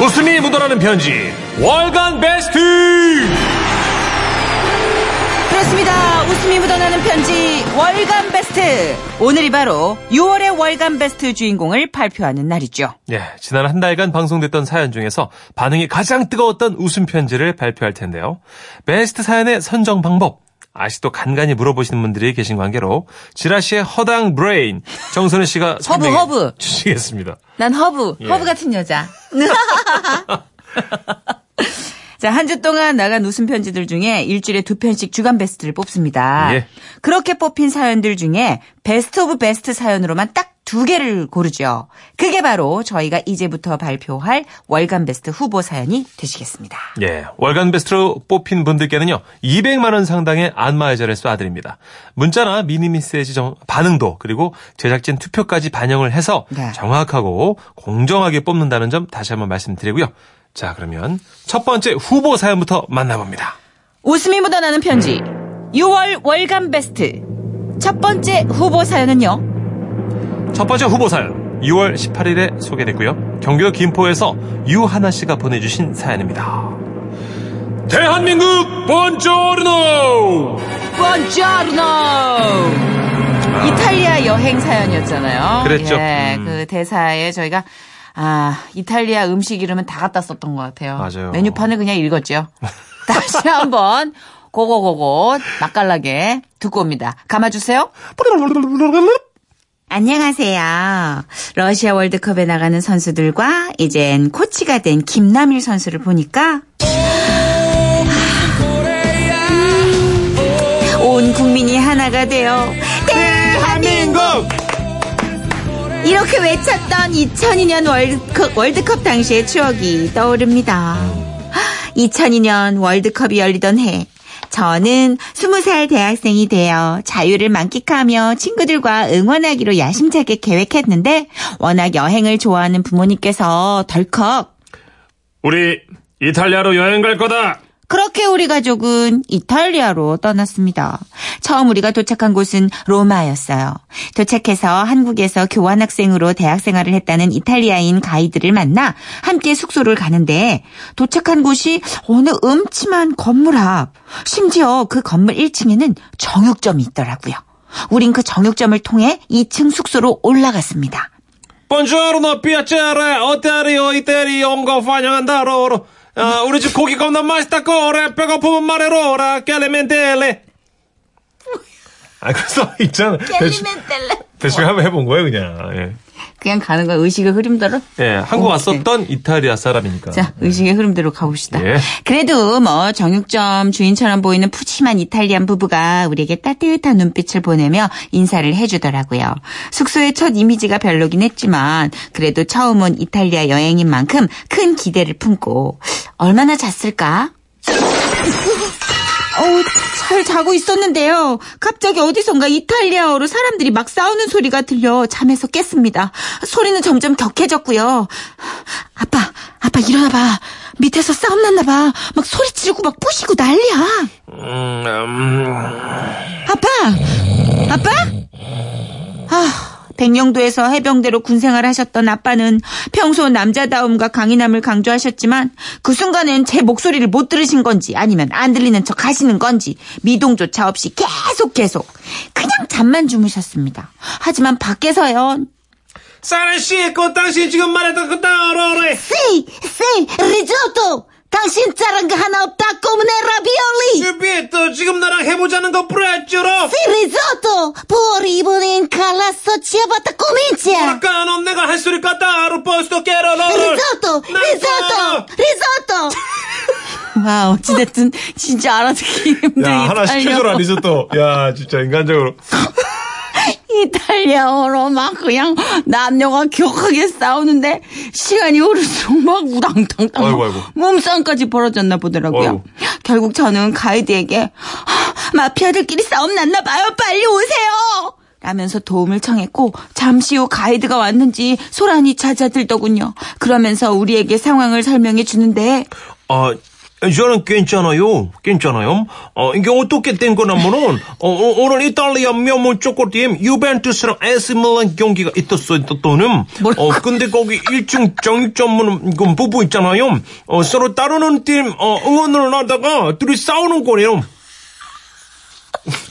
웃음이 묻어나는 편지 월간 베스트. 그렇습니다. 웃음이 묻어나는 편지 월간 베스트. 오늘이 바로 6월의 월간 베스트 주인공을 발표하는 날이죠. 예, 지난 한 달간 방송됐던 사연 중에서 반응이 가장 뜨거웠던 웃음 편지를 발표할 텐데요. 베스트 사연의 선정 방법 아직도 간간히 물어보시는 분들이 계신 관계로 지라시의 허당 브레인 정선우 씨가 허브 주시겠습니다. 난 허브, 예. 허브 같은 여자. 자, 한 주 동안 나간 웃음 편지들 중에 일주일에 2편씩 주간 베스트를 뽑습니다. 예. 그렇게 뽑힌 사연들 중에 베스트 오브 베스트 사연으로만 딱 2개를 고르죠. 그게 바로 저희가 이제부터 발표할 월간 베스트 후보 사연이 되시겠습니다. 예, 월간 베스트로 뽑힌 분들께는요. 200만 원 상당의 안마의자를 쏴드립니다. 문자나 미니메시지 반응도 그리고 제작진 투표까지 반영을 해서 네. 정확하고 공정하게 뽑는다는 점 다시 한번 말씀드리고요. 자, 그러면 첫 번째 후보 사연부터 만나봅니다. 웃음이 묻어나는 편지 6월 월간 베스트 첫 번째 후보 사연은요. 첫 번째 후보 사연 6월 18일에 소개됐고요. 경기도 김포에서 유하나 씨가 보내주신 사연입니다. 대한민국 번조르노 번조르노. 이탈리아 여행 사연이었잖아요. 그랬죠. 예, 그 대사에 저희가 이탈리아 음식 이름은 다 갖다 썼던 것 같아요. 맞아요. 메뉴판을 그냥 읽었죠. 다시 한번 고고고고 맛깔나게 듣고 옵니다. 감아주세요. 안녕하세요. 러시아 월드컵에 나가는 선수들과 이젠 코치가 된 김남일 선수를 보니까 온 국민이 하나가 되어 대한민국! 이렇게 외쳤던 2002년 월드컵 당시의 추억이 떠오릅니다. 2002년 월드컵이 열리던 해 저는 20살 대학생이 되어 자유를 만끽하며 친구들과 응원하기로 야심차게 계획했는데 워낙 여행을 좋아하는 부모님께서 덜컥 우리 이탈리아로 여행 갈 거다. 그렇게 우리 가족은 이탈리아로 떠났습니다. 처음 우리가 도착한 곳은 로마였어요. 도착해서 한국에서 교환학생으로 대학생활을 했다는 이탈리아인 가이드를 만나 함께 숙소를 가는데 도착한 곳이 어느 음침한 건물 앞. 심지어 그 건물 1층에는 정육점이 있더라고요. 우린 그 정육점을 통해 2층 숙소로 올라갔습니다. Buongiorno, piacere, oterio, iterio, ongo, 환영한다, 로로. 우리 집 고기 겁나 맛있다고, 오래 배고프면 말해라, 켈리멘텔레. 아, 그래서 있잖아. 켈리멘텔레. 대충 한번 해본 거예요, 그냥. 예. 그냥 가는 거야, 의식의 흐름대로? 예, 한국 왔었던 이탈리아 사람이니까. 자, 의식의 흐름대로 가봅시다. 예. 그래도 뭐, 정육점 주인처럼 보이는 푸짐한 이탈리안 부부가 우리에게 따뜻한 눈빛을 보내며 인사를 해주더라고요. 숙소의 첫 이미지가 별로긴 했지만, 그래도 처음 온 이탈리아 여행인 만큼 큰 기대를 품고, 얼마나 잤을까? 잘 자고 있었는데요. 갑자기 어디선가 이탈리아어로 사람들이 막 싸우는 소리가 들려 잠에서 깼습니다. 소리는 점점 격해졌고요. 아빠 일어나봐. 밑에서 싸움 났나봐. 막 소리 지르고 막 부시고 난리야. 아빠? 백령도에서 해병대로 군생활 하셨던 아빠는 평소 남자다움과 강인함을 강조하셨지만 그 순간엔 제 목소리를 못 들으신 건지 아니면 안 들리는 척 하시는 건지 미동조차 없이 계속 그냥 잠만 주무셨습니다. 하지만 밖에서요. 사라씨, 그 당신 지금 말했던 그 따로래. 리조또. 당신 자란 거 하나 없다. 꼬문에 라비올리. 비에또 지금 나랑 해보자는 거 브레쥬로. 시리조토 보리보닌 칼라서 치아바타 꼬민치야. 뭐랄까 넌 내가 할 수니까 따로 버스도 깨러러를. 리조토. 와, 어찌됐든 진짜 알아듣기 힘들다. 야, 하나씩 해줘라 리조토. 야, 진짜 인간적으로. 이탈리아어로 막 그냥 남녀가 격하게 싸우는데 시간이 흐를수록 막 우당탕탕 아이고. 몸싸움까지 벌어졌나 보더라고요. 아이고. 결국 저는 가이드에게 마피아들끼리 싸움 났나 봐요. 빨리 오세요. 라면서 도움을 청했고 잠시 후 가이드가 왔는지 소란이 잦아들더군요. 그러면서 우리에게 상황을 설명해 주는데 저는 괜찮아요. 괜찮아요. 이게 어떻게 된 거냐면은, 오늘 이탈리아 명문 축구팀 유벤투스랑 에스멀런 경기가 있었어요. 근데 거기 1층 정점문 부부 있잖아요. 서로 따르는 팀, 응원을 하다가 둘이 싸우는 거래요.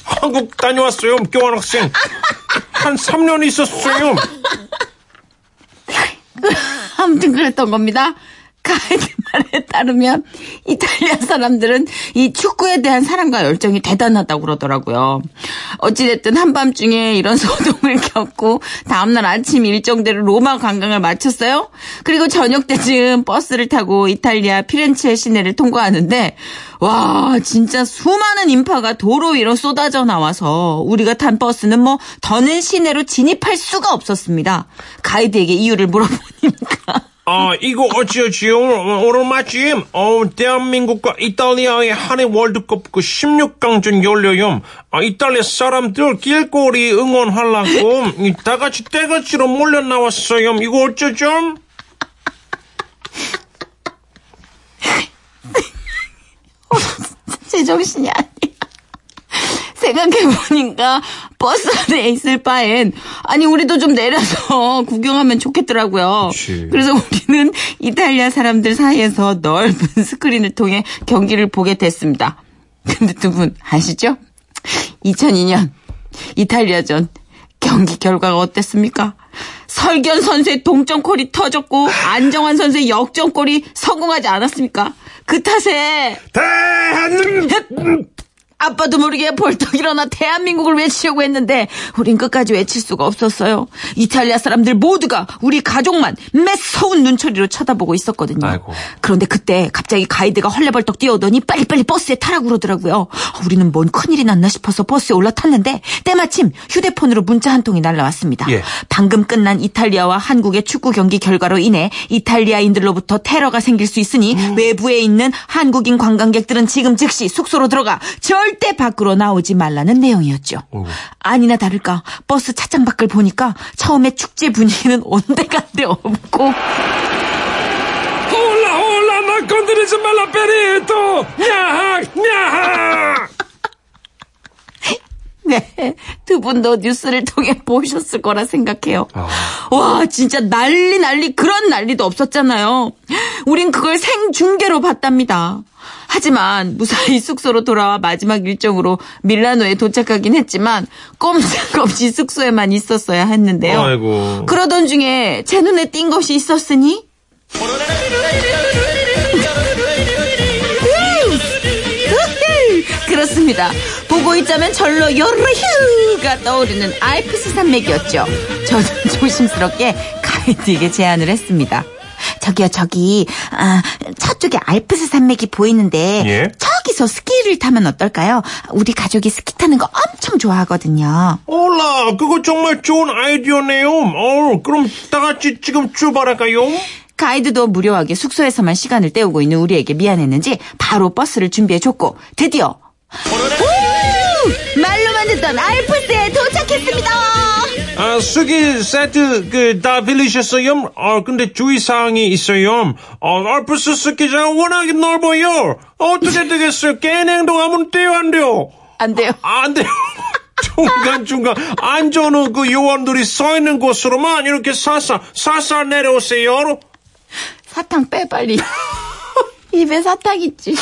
한국 다녀왔어요. 교환학생. 한 3년 있었어요. 아무튼 그랬던 겁니다. 가이드 말에 따르면 이탈리아 사람들은 이 축구에 대한 사랑과 열정이 대단하다고 그러더라고요. 어찌됐든 한밤중에 이런 소동을 겪고 다음날 아침 일정대로 로마 관광을 마쳤어요. 그리고 저녁 때쯤 버스를 타고 이탈리아 피렌체 시내를 통과하는데 와 진짜 수많은 인파가 도로 위로 쏟아져 나와서 우리가 탄 버스는 뭐 더는 시내로 진입할 수가 없었습니다. 가이드에게 이유를 물어보니까 이거 어찌어찌요? 오늘 마침, 대한민국과 이탈리아의 한해 월드컵 그 16강전 열려요. 이탈리아 사람들 길거리 응원하려고 다 같이 떼거지로 몰려 나왔어요. 이거 어쩌죠? 제정신이 아니야. 생각해보니까 버스 안에 있을 바엔 아니 우리도 좀 내려서 구경하면 좋겠더라고요. 그치. 그래서 우리는 이탈리아 사람들 사이에서 넓은 스크린을 통해 경기를 보게 됐습니다. 근데 두 분 아시죠? 2002년 이탈리아전 경기 결과가 어땠습니까? 설기현 선수의 동점골이 터졌고 안정환 선수의 역전골이 성공하지 않았습니까? 그 탓에 아빠도 모르게 벌떡 일어나 대한민국을 외치려고 했는데 우린 끝까지 외칠 수가 없었어요. 이탈리아 사람들 모두가 우리 가족만 매서운 눈초리로 쳐다보고 있었거든요. 아이고. 그런데 그때 갑자기 가이드가 헐레벌떡 뛰어오더니 빨리빨리 버스에 타라고 그러더라고요. 우리는 뭔 큰일이 났나 싶어서 버스에 올라탔는데 때마침 휴대폰으로 문자 한 통이 날라왔습니다. 예. 방금 끝난 이탈리아와 한국의 축구 경기 결과로 인해 이탈리아인들로부터 테러가 생길 수 있으니 외부에 있는 한국인 관광객들은 지금 즉시 숙소로 들어가 절대 밖으로 나오지 말라는 내용이었죠. 아니나 다를까 버스 차장 밖을 보니까 처음에 축제 분위기는 온데간데 없고 홀라 홀라 나 건드리지 말라 베리에토 야학 야학 네, 두 분도 뉴스를 통해 보셨을 거라 생각해요. 와 진짜 난리 그런 난리도 없었잖아요. 우린 그걸 생중계로 봤답니다. 하지만 무사히 숙소로 돌아와 마지막 일정으로 밀라노에 도착하긴 했지만 꼼짝없이 숙소에만 있었어야 했는데요. 아이고. 그러던 중에 제 눈에 띈 것이 있었으니 그렇습니다. 보고 있자면 절로 여르휴가 떠오르는 알프스 산맥이었죠. 저는 조심스럽게 가이드에게 제안을 했습니다. 저기요 저기 저쪽에 알프스 산맥이 보이는데 예? 저기서 스키를 타면 어떨까요? 우리 가족이 스키 타는 거 엄청 좋아하거든요. 올라 그거 정말 좋은 아이디어네요. 그럼 다 같이 지금 출발할까요? 가이드도 무료하게 숙소에서만 시간을 때우고 있는 우리에게 미안했는지 바로 버스를 준비해줬고 드디어 말로만 듣던 알프스에 도착했습니다. 스키 세트 다 빌리셨어요? 근데 주의사항이 있어요. 알프스 스키장 워낙 넓어요. 어떻게 되겠어요? 개인 행동하면 돼요 안 돼요? 안 돼요. 안 돼요. 중간중간 안전은 그 요원들이 서 있는 곳으로만 이렇게 살살 내려오세요. 사탕 빼 빨리. 입에 사탕 있지.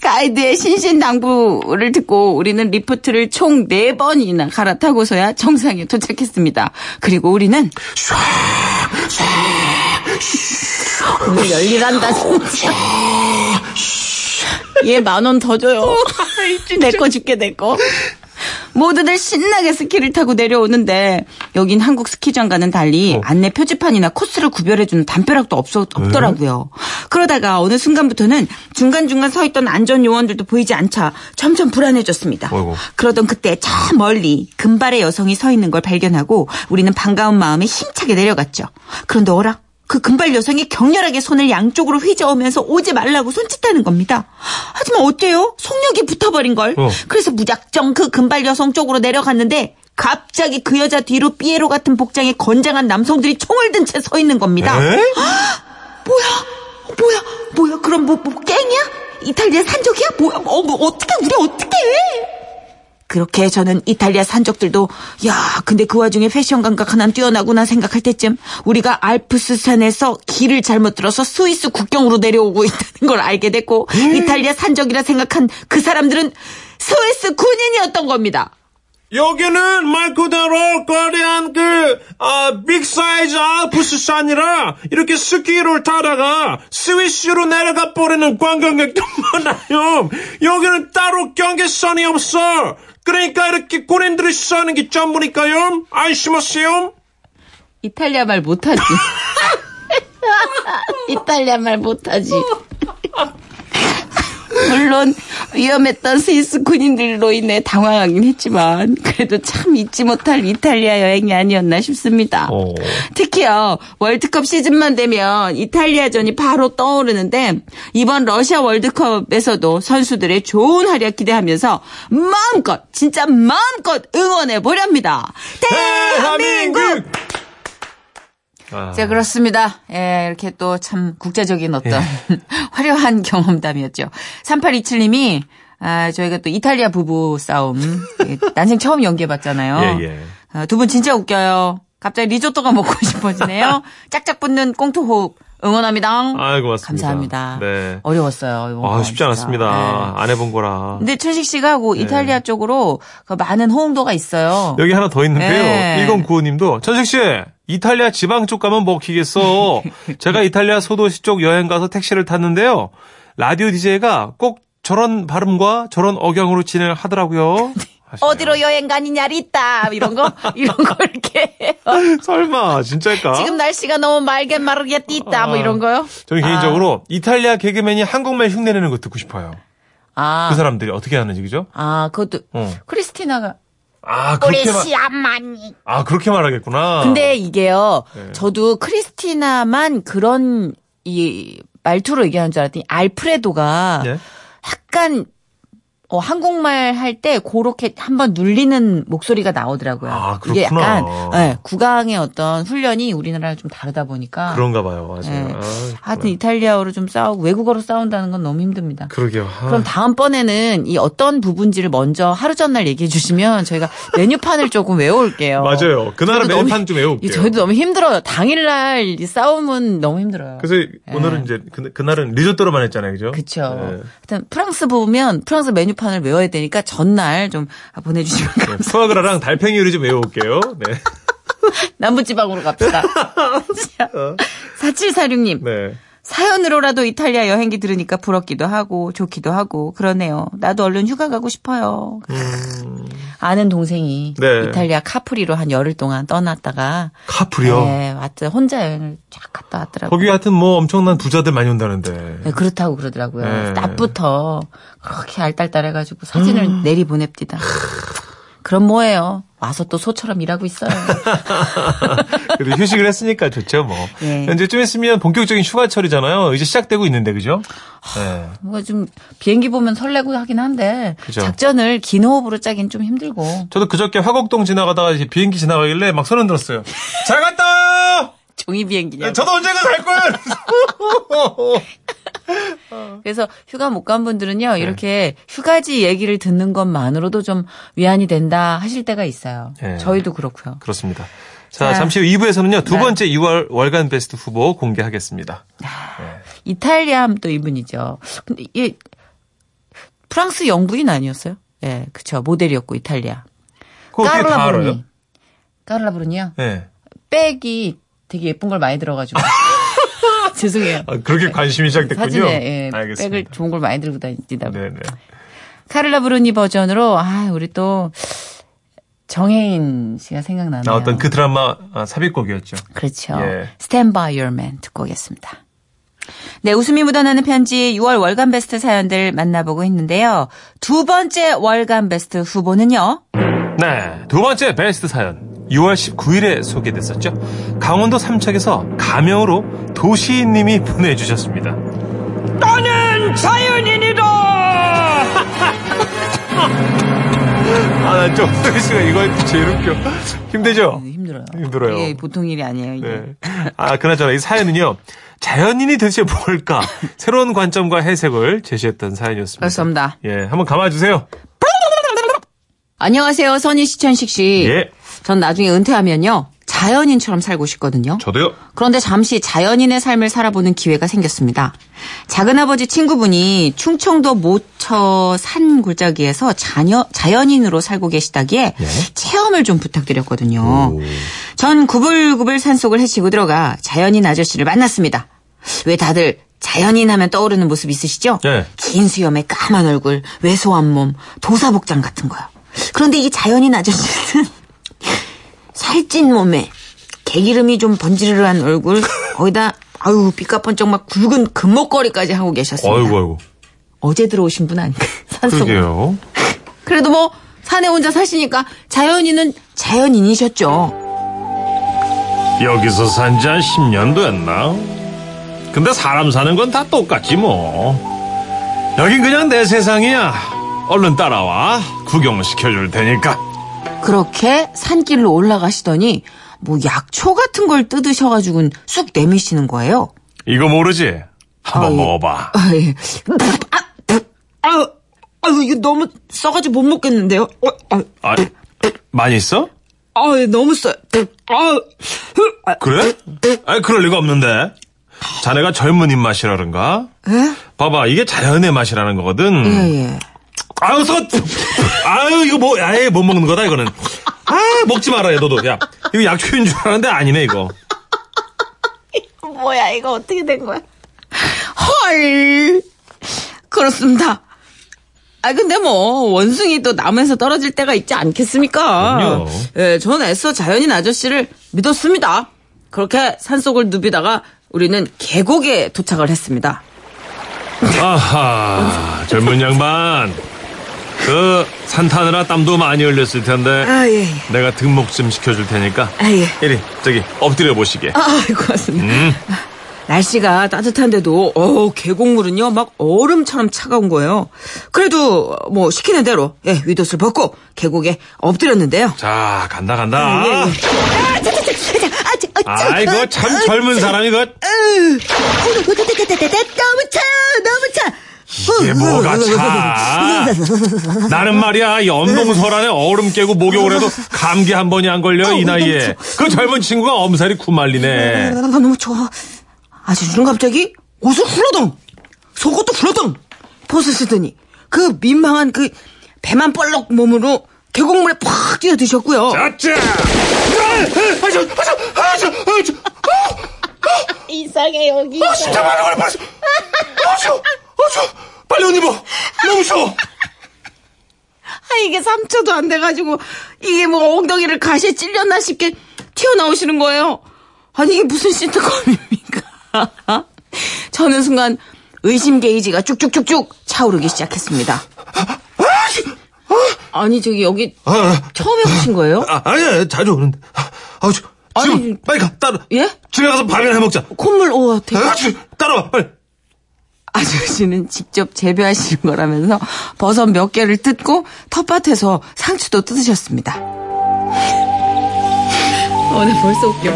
가이드의 신신당부를 듣고 우리는 리프트를 총 4번이나 갈아타고서야 정상에 도착했습니다. 그리고 우리는 오늘 열일한다 진짜. 얘 10,000원 더 줘요. 내 거 줄게 내 거. 모두들 신나게 스키를 타고 내려오는데 여긴 한국 스키장과는 달리 안내 표지판이나 코스를 구별해주는 담벼락도 없더라고요. 그러다가 어느 순간부터는 중간중간 서있던 안전요원들도 보이지 않자 점점 불안해졌습니다. 어이구. 그러던 그때 저 멀리 금발의 여성이 서있는 걸 발견하고 우리는 반가운 마음에 힘차게 내려갔죠. 그런데 어라? 그 금발 여성이 격렬하게 손을 양쪽으로 휘저으면서 오지 말라고 손짓하는 겁니다. 하지만 어때요? 속력이 붙어버린 걸. 그래서 무작정 그 금발 여성 쪽으로 내려갔는데 갑자기 그 여자 뒤로 피에로 같은 복장의 건장한 남성들이 총을 든 채 서 있는 겁니다. 뭐야? 뭐야 그럼 뭐 깽이야? 이탈리아 산적이야? 뭐야 어떻게 해? 그렇게 저는 이탈리아 산적들도 야 근데 그 와중에 패션 감각 하나는 뛰어나구나 생각할 때쯤 우리가 알프스산에서 길을 잘못 들어서 스위스 국경으로 내려오고 있다는 걸 알게 됐고 이탈리아 산적이라 생각한 그 사람들은 스위스 군인이었던 겁니다. 여기는 말 그대로 거대한 빅사이즈 알프스산이라 이렇게 스키를 타다가 스위스로 내려가 버리는 관광객도 많아요. 여기는 따로 경계선이 없어. 그러니까 이렇게 군인들이 사는 게 전부니까요. 안심하세요. 이탈리아 말 못하지. 이탈리아 말 못하지. 물론 위험했던 스위스 군인들로 인해 당황하긴 했지만 그래도 참 잊지 못할 이탈리아 여행이 아니었나 싶습니다. 특히요 월드컵 시즌만 되면 이탈리아전이 바로 떠오르는데 이번 러시아 월드컵에서도 선수들의 좋은 활약 기대하면서 마음껏 진짜 마음껏 응원해보렵니다. 대한민국! 자, 그렇습니다. 예, 이렇게 또 참 국제적인 어떤 화려한 경험담이었죠. 3827님이 저희가 또 이탈리아 부부 싸움 난생 처음 연기해봤잖아요. 두 분 진짜 웃겨요. 갑자기 리조또가 먹고 싶어지네요. 짝짝 붙는 꽁트호흡 응원합니다. 아유, 고맙습니다. 감사합니다. 네. 어려웠어요. 쉽지 않았습니다. 네. 안 해본 거라. 근데 춘식 씨가 네. 이탈리아 쪽으로 많은 호응도가 있어요. 여기 하나 더 있는데요. 네. 1095님도 천식 씨 이탈리아 지방 쪽 가면 먹히겠어. 제가 이탈리아 소도시 쪽 여행 가서 택시를 탔는데요. 라디오 DJ가 꼭 저런 발음과 저런 억양으로 진행을 하더라고요. 하시네요. 어디로 여행 가니냐 리따 이런 거 이렇게 해요. 설마 진짜일까? 지금 날씨가 너무 맑게 마르게 띠따 이런 거요? 저는 개인적으로 이탈리아 개그맨이 한국말 흉내내는 거 듣고 싶어요. 그 사람들이 어떻게 하는지 그죠? 그것도 크리스티나가 그렇게 말하겠구나. 근데 이게요. 네. 저도 크리스티나만 그런 이 말투로 얘기하는 줄 알았더니 알프레도가 네? 약간 한국말 할 때 그렇게 한번 눌리는 목소리가 나오더라고요. 그렇구나. 이게 약간 국악의 어떤 훈련이 우리나라랑 좀 다르다 보니까 그런가 봐요. 맞아요. 네. 하여튼 이탈리아어로 좀 싸우고 외국어로 싸운다는 건 너무 힘듭니다. 그러게요. 그럼 다음번에는 이 어떤 부분지를 먼저 하루 전날 얘기해 주시면 저희가 메뉴판을 조금 외워올게요. 맞아요. 그날은 메뉴판 좀 외워올게요. 저희도 너무 힘들어요. 당일날 싸움은 너무 힘들어요. 그래서 오늘은 이제 그날은 리조또로만 했잖아요. 그죠? 그렇죠. 하여튼 프랑스 보면 프랑스 메뉴 판을 외워야 되니까 전날 좀 보내주시면 감사합니다. 포아그라랑 달팽이 요리 좀 외워볼게요. 네. 남부지방으로 갑시다. 4746님. 네. 사연으로라도 이탈리아 여행기 들으니까 부럽기도 하고 좋기도 하고 그러네요. 나도 얼른 휴가 가고 싶어요. 아는 동생이 네. 이탈리아 카프리로 한 열흘 동안 떠났다가 카프리요? 네, 혼자 여행을 쫙 갔다 왔더라고요. 거기 하여튼 엄청난 부자들 많이 온다는데. 네, 그렇다고 그러더라고요. 네. 낮부터 그렇게 알딸딸해가지고 사진을 내리보냅디다. 그럼 뭐예요? 와서 또 소처럼 일하고 있어요. 그래도 휴식을 했으니까 좋죠, 뭐. 네. 이제 좀 있으면 본격적인 휴가철이잖아요. 이제 시작되고 있는데, 그죠? 네. 뭔가 좀 비행기 보면 설레고 하긴 한데 그죠. 작전을 긴 호흡으로 짜긴 좀 힘들고. 저도 그저께 화곡동 지나가다가 이제 비행기 지나가길래 막 소름 들었어요. 잘 갔다! 종이 비행기냐? 저도 언젠가 갈 거예요! 그래서 휴가 못 간 분들은요 이렇게 휴가지 얘기를 듣는 것만으로도 좀 위안이 된다 하실 때가 있어요. 네. 저희도 그렇고요. 그렇습니다. 자 잠시 후 2부에서는요 두 번째 2월 월간 베스트 후보 공개하겠습니다. 이탈리아 하면 또 이분이죠. 근데 이 프랑스 영부인 아니었어요? 네, 그렇죠. 모델이었고 이탈리아. 카를라 브루니. 카를라 브루니요? 네. 백이 되게 예쁜 걸 많이 들어가지고. 죄송해요. 그렇게 관심이 시작됐군요. 사진에 알겠습니다. 백을 좋은 걸 많이 들고 다니다. 네네. 카를라 브루니 버전으로 우리 또 정혜인 씨가 생각나네요. 나왔던 그 드라마 삽입곡이었죠. 그렇죠. 예. Stand by your man 듣고 오겠습니다. 네, 웃음이 묻어나는 편지 6월 월간 베스트 사연들 만나보고 있는데요. 두 번째 월간 베스트 후보는요. 네, 두 번째 베스트 사연. 6월 19일에 소개됐었죠. 강원도 삼척에서 가명으로 도시인님이 보내주셨습니다. 나는 자연인이다! 난 좀 도시가 이거 제일 웃겨. 힘들죠? 힘들어요. 이게 보통 일이 아니에요. 이게. 그나저나 이 사연은요. 자연인이 대체 뭘까? 새로운 관점과 해석을 제시했던 사연이었습니다. 그렇습니다. 예, 한번 감아주세요. 안녕하세요. 선희 씨, 천식 씨. 예. 전 나중에 은퇴하면요. 자연인처럼 살고 싶거든요. 저도요. 그런데 잠시 자연인의 삶을 살아보는 기회가 생겼습니다. 작은아버지 친구분이 충청도 모처 산 굴짜기에서 자연인으로 살고 계시다기에 네? 체험을 좀 부탁드렸거든요. 오. 전 구불구불 산속을 헤치고 들어가 자연인 아저씨를 만났습니다. 왜 다들 자연인 하면 떠오르는 모습 있으시죠? 네. 긴 수염에 까만 얼굴, 왜소한 몸, 도사복장 같은 거요. 그런데 이 자연인 아저씨는 살찐 몸에 개기름이 좀 번지르르한 얼굴, 거기다 아유 삐까뻔쩍 막 굵은 금목걸이까지 하고 계셨습니다. 아이고 아이고. 어제 들어오신 분 아닌가? 산속으로. 그래도 뭐 산에 혼자 사시니까 자연인은 자연인이셨죠. 여기서 산지 한 10년 됐나? 근데 사람 사는 건 다 똑같지 뭐. 여긴 그냥 내 세상이야. 얼른 따라와. 구경시켜줄 테니까. 그렇게 산길로 올라가시더니 뭐 약초 같은 걸 뜯으셔가지고는 쑥 내미시는 거예요. 이거 모르지? 한번 먹어봐. 아유 이거 너무 써가지고 못 먹겠는데요. 많이 써? 너무 써. 그래? 그럴 리가 없는데. 자네가 젊은 입맛이라는가? 에? 봐봐, 이게 자연의 맛이라는 거거든. 예. 아유, 이거 뭐, 아예 못 먹는 거다, 이거는. 먹지 말아, 야, 너도. 야, 이거 약초인 줄 알았는데 아니네, 이거. 이거 뭐야, 이거 어떻게 된 거야? 헐. 그렇습니다. 근데 뭐, 원숭이 또 나무에서 떨어질 때가 있지 않겠습니까? 그럼요. 예, 전 애써 자연인 아저씨를 믿었습니다. 그렇게 산속을 누비다가 우리는 계곡에 도착을 했습니다. 아하, 젊은 양반. 산 타느라 땀도 많이 흘렸을 텐데. 예. 내가 등목 좀 시켜줄 테니까. 예. 이리, 저기, 엎드려 보시게. 고맙습니다. 날씨가 따뜻한데도, 계곡물은요, 막 얼음처럼 차가운 거예요. 그래도, 뭐, 시키는 대로, 윗옷을 벗고, 계곡에 엎드렸는데요. 자, 간다. 아이고, 참 젊은 사람이, 그. 너무 차! 이게 뭐가 차? 나는 말이야, 이 언동설 안에 얼음 깨고 목욕을 해도 감기 한 번이 안 걸려, 이 나이에. 그 젊은 친구가 엄살이 쿠말리네. 너무 좋아. 아저씨는 갑자기 옷을 훌러덩, 속옷도 훌러덩 벗으시더니 그 민망한 그 배만 뻘럭 몸으로 계곡물에 팍 뛰어드셨고요. 자자! 이상해 여기. 진짜 빨리. 추워. 빨리 옷 입어. 너무 추워. 이게 3초도 안 돼가지고 이게 뭐 엉덩이를 가시에 찔렸나 싶게 튀어나오시는 거예요. 이게 무슨 시트콤입니까? 저는 순간 의심 게이지가 쭉쭉쭉쭉 차오르기 시작했습니다. 저기 여기 처음에 오신 거예요? 아니야 자주 오는데. 지금 빨리 가. 따라. 예? 집에 가서 밥이나 해먹자. 콧물 대박. 따라와 빨리. 아저씨는 직접 재배하시는 거라면서 버섯 몇 개를 뜯고 텃밭에서 상추도 뜯으셨습니다. 나 벌써 웃겨.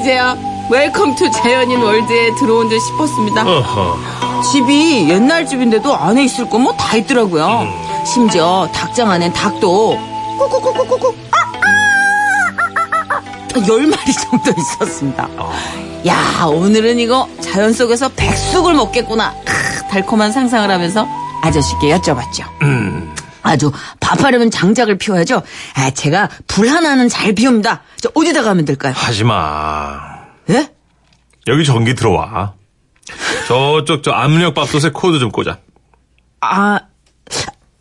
이제야 웰컴 투 자연인 월드에 들어온 줄 싶었습니다. 어허. 집이 옛날 집인데도 안에 있을 거 뭐 다 있더라고요. 심지어 닭장 안엔 닭도 꾸꾸꾸꾸꾸꾸 10마리 정도 있었습니다. 야 오늘은 이거 자연 속에서 백숙을 먹겠구나. 달콤한 상상을 하면서 아저씨께 여쭤봤죠. 아주 밥하려면 장작을 피워야죠. 제가 불 하나는 잘 피웁니다. 저 어디다가 하면 될까요? 하지마. 예? 여기 전기 들어와. 저쪽 저 압력밥솥에 코드 좀 꽂아.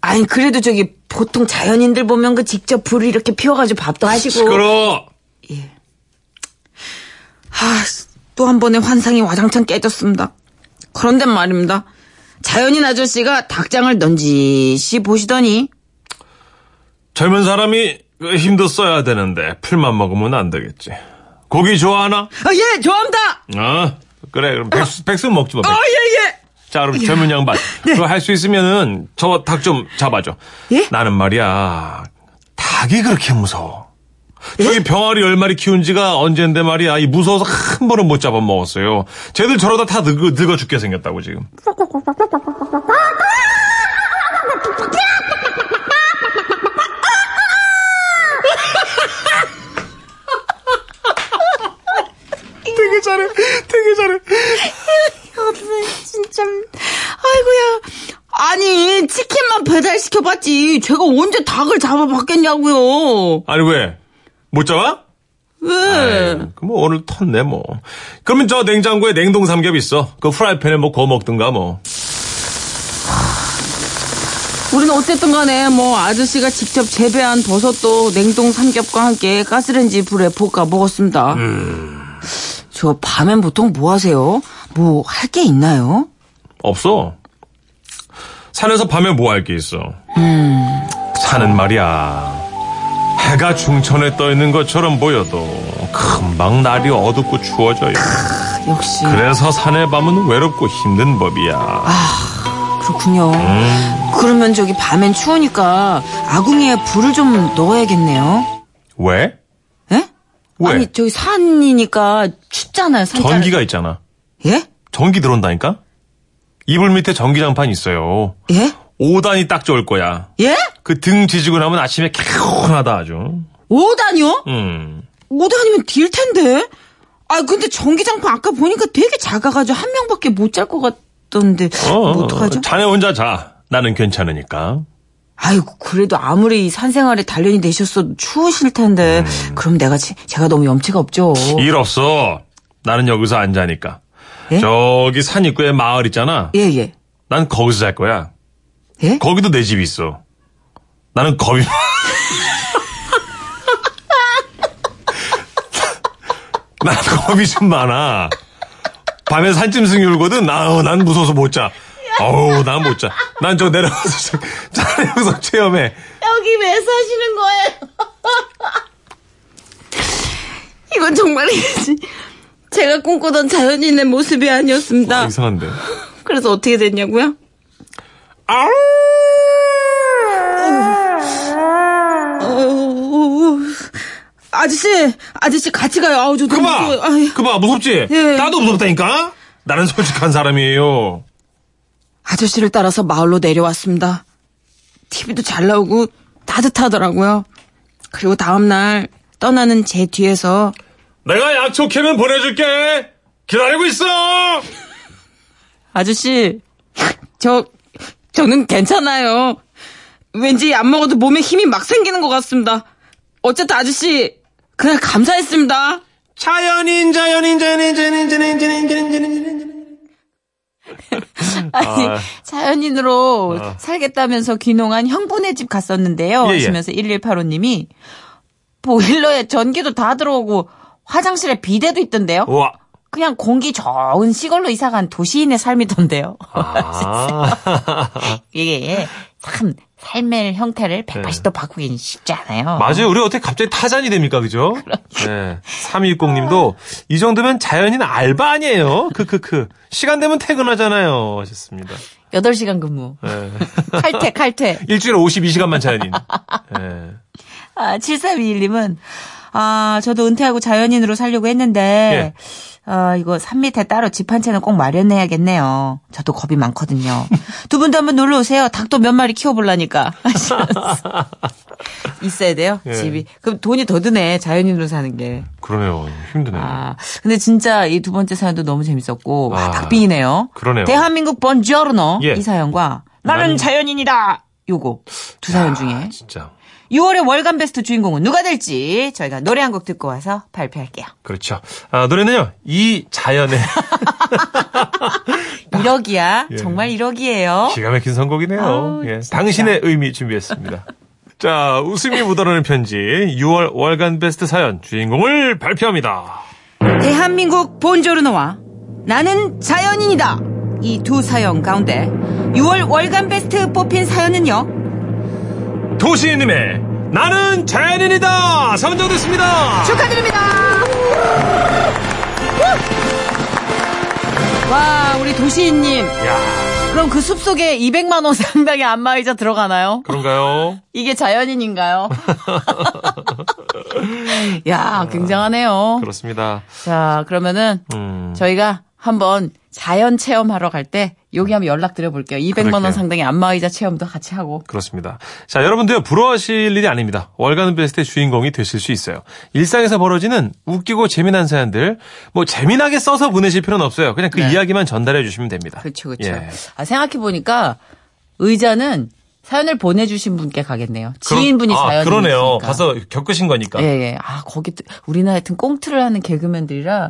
아니 그래도 저기 보통 자연인들 보면 그 직접 불을 이렇게 피워가지고 밥도 하시고. 시끄러워. 예. 또 한 번의 환상이 와장창 깨졌습니다. 그런데 말입니다. 자연인 아저씨가 닭장을 넌지시 보시더니 젊은 사람이 힘도 써야 되는데 풀만 먹으면 안 되겠지. 고기 좋아하나? 예 좋아합니다. 그래 그럼 백숙 먹지 뭐. 예예. 자 그럼 젊은 양반 네. 할 수 있으면은 저 닭 좀 잡아줘. 예? 나는 말이야 닭이 그렇게 무서워. 저기 병아리 10마리 키운 지가 언젠데 말이야. 이 무서워서 한 번은 못 잡아먹었어요. 쟤들 저러다 다 늙어 죽게 생겼다고 지금. 되게 잘해. 되게 잘해. 진짜. 아이고야. 아니 치킨만 배달시켜봤지 제가 언제 닭을 잡아봤겠냐고요. 아니 왜? 못 잡아? 왜? 그럼 뭐 오늘 텄네 뭐. 그러면 저 냉장고에 냉동 삼겹 있어. 그 프라이팬에 뭐 구워 먹든가 뭐. 우리는 어쨌든 간에 뭐 아저씨가 직접 재배한 버섯도 냉동 삼겹과 함께 가스레인지 불에 볶아 먹었습니다. 저 밤엔 보통 뭐 하세요? 뭐 할 게 있나요? 없어. 산에서 밤에 뭐 할 게 있어? 산은 말이야 해가 중천에 떠 있는 것처럼 보여도 금방 날이 어둡고 추워져요. 역시. 그래서 산의 밤은 외롭고 힘든 법이야. 아 그렇군요. 그러면 저기 밤엔 추우니까 아궁이에 불을 좀 넣어야겠네요. 왜? 예? 왜? 아니 저기 산이니까 춥잖아요. 산자를. 전기가 있잖아. 예? 전기 들어온다니까? 이불 밑에 전기장판 있어요. 예? 5단이 딱 좋을 거야. 예? 그 등 지지고 나면 아침에 개운하다 아주. 5단이요? 5단이면 딜 텐데. 아 근데 전기장판 아까 보니까 되게 작아가지고 한 명밖에 못 잘 것 같던데. 뭐 어떡하죠? 자네 혼자 자. 나는 괜찮으니까. 아이고 그래도 아무리 산생활에 단련이 되셨어도 추우실 텐데. 그럼 제가 너무 염치가 없죠. 일 없어. 나는 여기서 안 자니까. 예? 저기 산 입구에 마을 있잖아. 예예. 예. 난 거기서 잘 거야. 예? 거기도 내 집이 있어. 나는 겁이. 난 겁이 좀 많아. 밤에 산짐승이 울거든. 난 무서워서 못 자. 어우 난 못 자. 난 저 내려가서 여기서 체험해. 여기 왜 사시는 거예요? 이건 정말이지. 제가 꿈꾸던 자연인의 모습이 아니었습니다. 와, 이상한데. 그래서 어떻게 됐냐고요? 아우! 아저씨 같이 가요. 아우 저 그봐 무섭지? 예. 나도 무섭다니까. 나는 솔직한 사람이에요. 아저씨를 따라서 마을로 내려왔습니다. TV도 잘 나오고 따뜻하더라고요. 그리고 다음 날 떠나는 제 뒤에서. 내가 약속하면 보내줄게. 기다리고 있어. 아저씨, 저는 괜찮아요. 왠지 안 먹어도 몸에 힘이 막 생기는 것 같습니다. 어쨌든 아저씨, 그날 감사했습니다. 자연인. 아니 자연인으로 살겠다면서 귀농한 형부네 집 갔었는데요. 하시면서 1185님이 보일러에 전기도 다 들어오고. 화장실에 비데도 있던데요. 우와. 그냥 공기 좋은 시골로 이사간 도시인의 삶이던데요. 아. 이게 참 삶의 형태를 180도 바꾸긴 쉽지 않아요. 맞아요. 우리 어떻게 갑자기 타잔이 됩니까, 그죠? 네. 3260님도 이 정도면 자연인 알바 아니에요. 시간 되면 퇴근하잖아요. 하셨습니다. 8시간 근무. 네. 칼퇴. 일주일에 52시간만 자연인. 네. 아, 7321님은 저도 은퇴하고 자연인으로 살려고 했는데 예. 이거 산 밑에 따로 집 한 채는 꼭 마련해야겠네요. 저도 겁이 많거든요. 두 분도 한번 놀러 오세요. 닭도 몇 마리 키워보려니까. 있어야 돼요. 예. 집이. 그럼 돈이 더 드네. 자연인으로 사는 게. 그러네요. 힘드네요. 근데 진짜 이 두 번째 사연도 너무 재밌었고 닭빙이네요. 그러네요. 대한민국 번지어르노 예. 이 사연과 나는 자연인이다. 요거 두 사연 중에. 진짜. 6월의 월간 베스트 주인공은 누가 될지 저희가 노래 한 곡 듣고 와서 발표할게요. 그렇죠. 노래는요. 이 자연의 1억이야. 예. 정말 1억이에요. 기가 막힌 선곡이네요. 예. 당신의 의미 준비했습니다. 자, 웃음이 묻어나는 편지 6월 월간 베스트 사연 주인공을 발표합니다. 대한민국 본조르노와 나는 자연인이다. 이 두 사연 가운데 6월 월간 베스트 뽑힌 사연은요. 도시인님의 나는 자연인이다 선정됐습니다. 축하드립니다. 와 우리 도시인님. 야. 그럼 그 숲속에 200만 원 상당의 안마의자 들어가나요? 그런가요? 이게 자연인인가요? 야, 굉장하네요. 그렇습니다. 자, 그러면은 저희가 한번 자연 체험하러 갈 때 여기 한번 연락드려볼게요. 200만 원 상당의 안마의자 체험도 같이 하고. 그렇습니다. 자, 여러분도요, 부러워하실 일이 아닙니다. 월간 베스트의 주인공이 되실 수 있어요. 일상에서 벌어지는 웃기고 재미난 사연들, 뭐 재미나게 써서 보내실 필요는 없어요. 그냥 그 이야기만 전달해 주시면 됩니다. 그렇죠, 그렇죠. 예. 아, 생각해보니까 의자는 사연을 보내주신 분께 가겠네요. 지인분이 사연을 보내주신 분께. 그러네요. 가서 겪으신 거니까. 예, 예. 아, 거기, 우리나 하여튼 꽁트를 하는 개그맨들이라,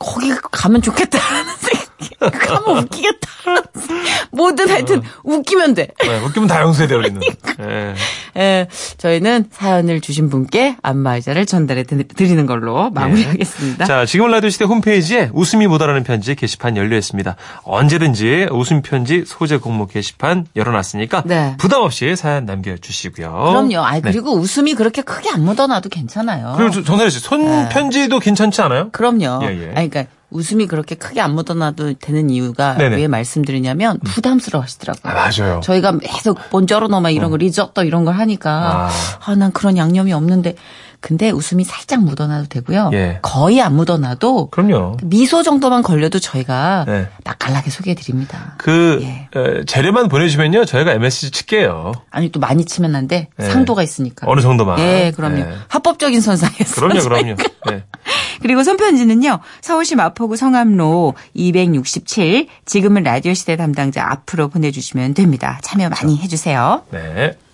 거기 가면 좋겠다라는 생각이, 가면 웃기겠다라는 생각. 뭐든 하여튼, 웃기면 돼. 네, 웃기면 다 용서해야 돼, 우리는. 그러니까. 예. 예. 저희는 사연을 주신 분께 안마의자를 전달해 드리는 걸로 마무리하겠습니다. 예. 자, 지금 라디오 시대 홈페이지에 웃음이 묻어나는 편지 게시판 열려있습니다. 언제든지 웃음 편지 소재 공모 게시판 열어놨으니까. 네. 부담 없이 사연 남겨주시고요. 그럼요. 아, 그리고 네. 웃음이 그렇게 크게 안 묻어나도 괜찮아요. 그리고 정선혜 씨, 손편지도 네. 괜찮지 않아요? 그럼요. 예, 예. 아니, 그러니까 웃음이 그렇게 크게 안 묻어나도 되는 이유가 네네. 왜 말씀드리냐면 부담스러워 하시더라고요. 아, 맞아요. 저희가 계속 본저로노 막 이런 거 리조또 이런 걸 하니까 아, 난 그런 양념이 없는데. 근데 웃음이 살짝 묻어나도 되고요. 예. 거의 안 묻어나도 그럼요. 미소 정도만 걸려도 저희가 네. 맛깔나게 소개해드립니다. 그 예. 재료만 보내주시면요. 저희가 MSG 칠게요. 아니 또 많이 치면 안 돼. 예. 상도가 있으니까. 어느 정도만. 예, 그럼요. 예. 합법적인 선상에서. 그럼요. 그럼요. 네. 그리고 손편지는요. 서울시 마포구 성암로 267 지금은 라디오 시대 담당자 앞으로 보내주시면 됩니다. 참여 많이 해주세요. 네.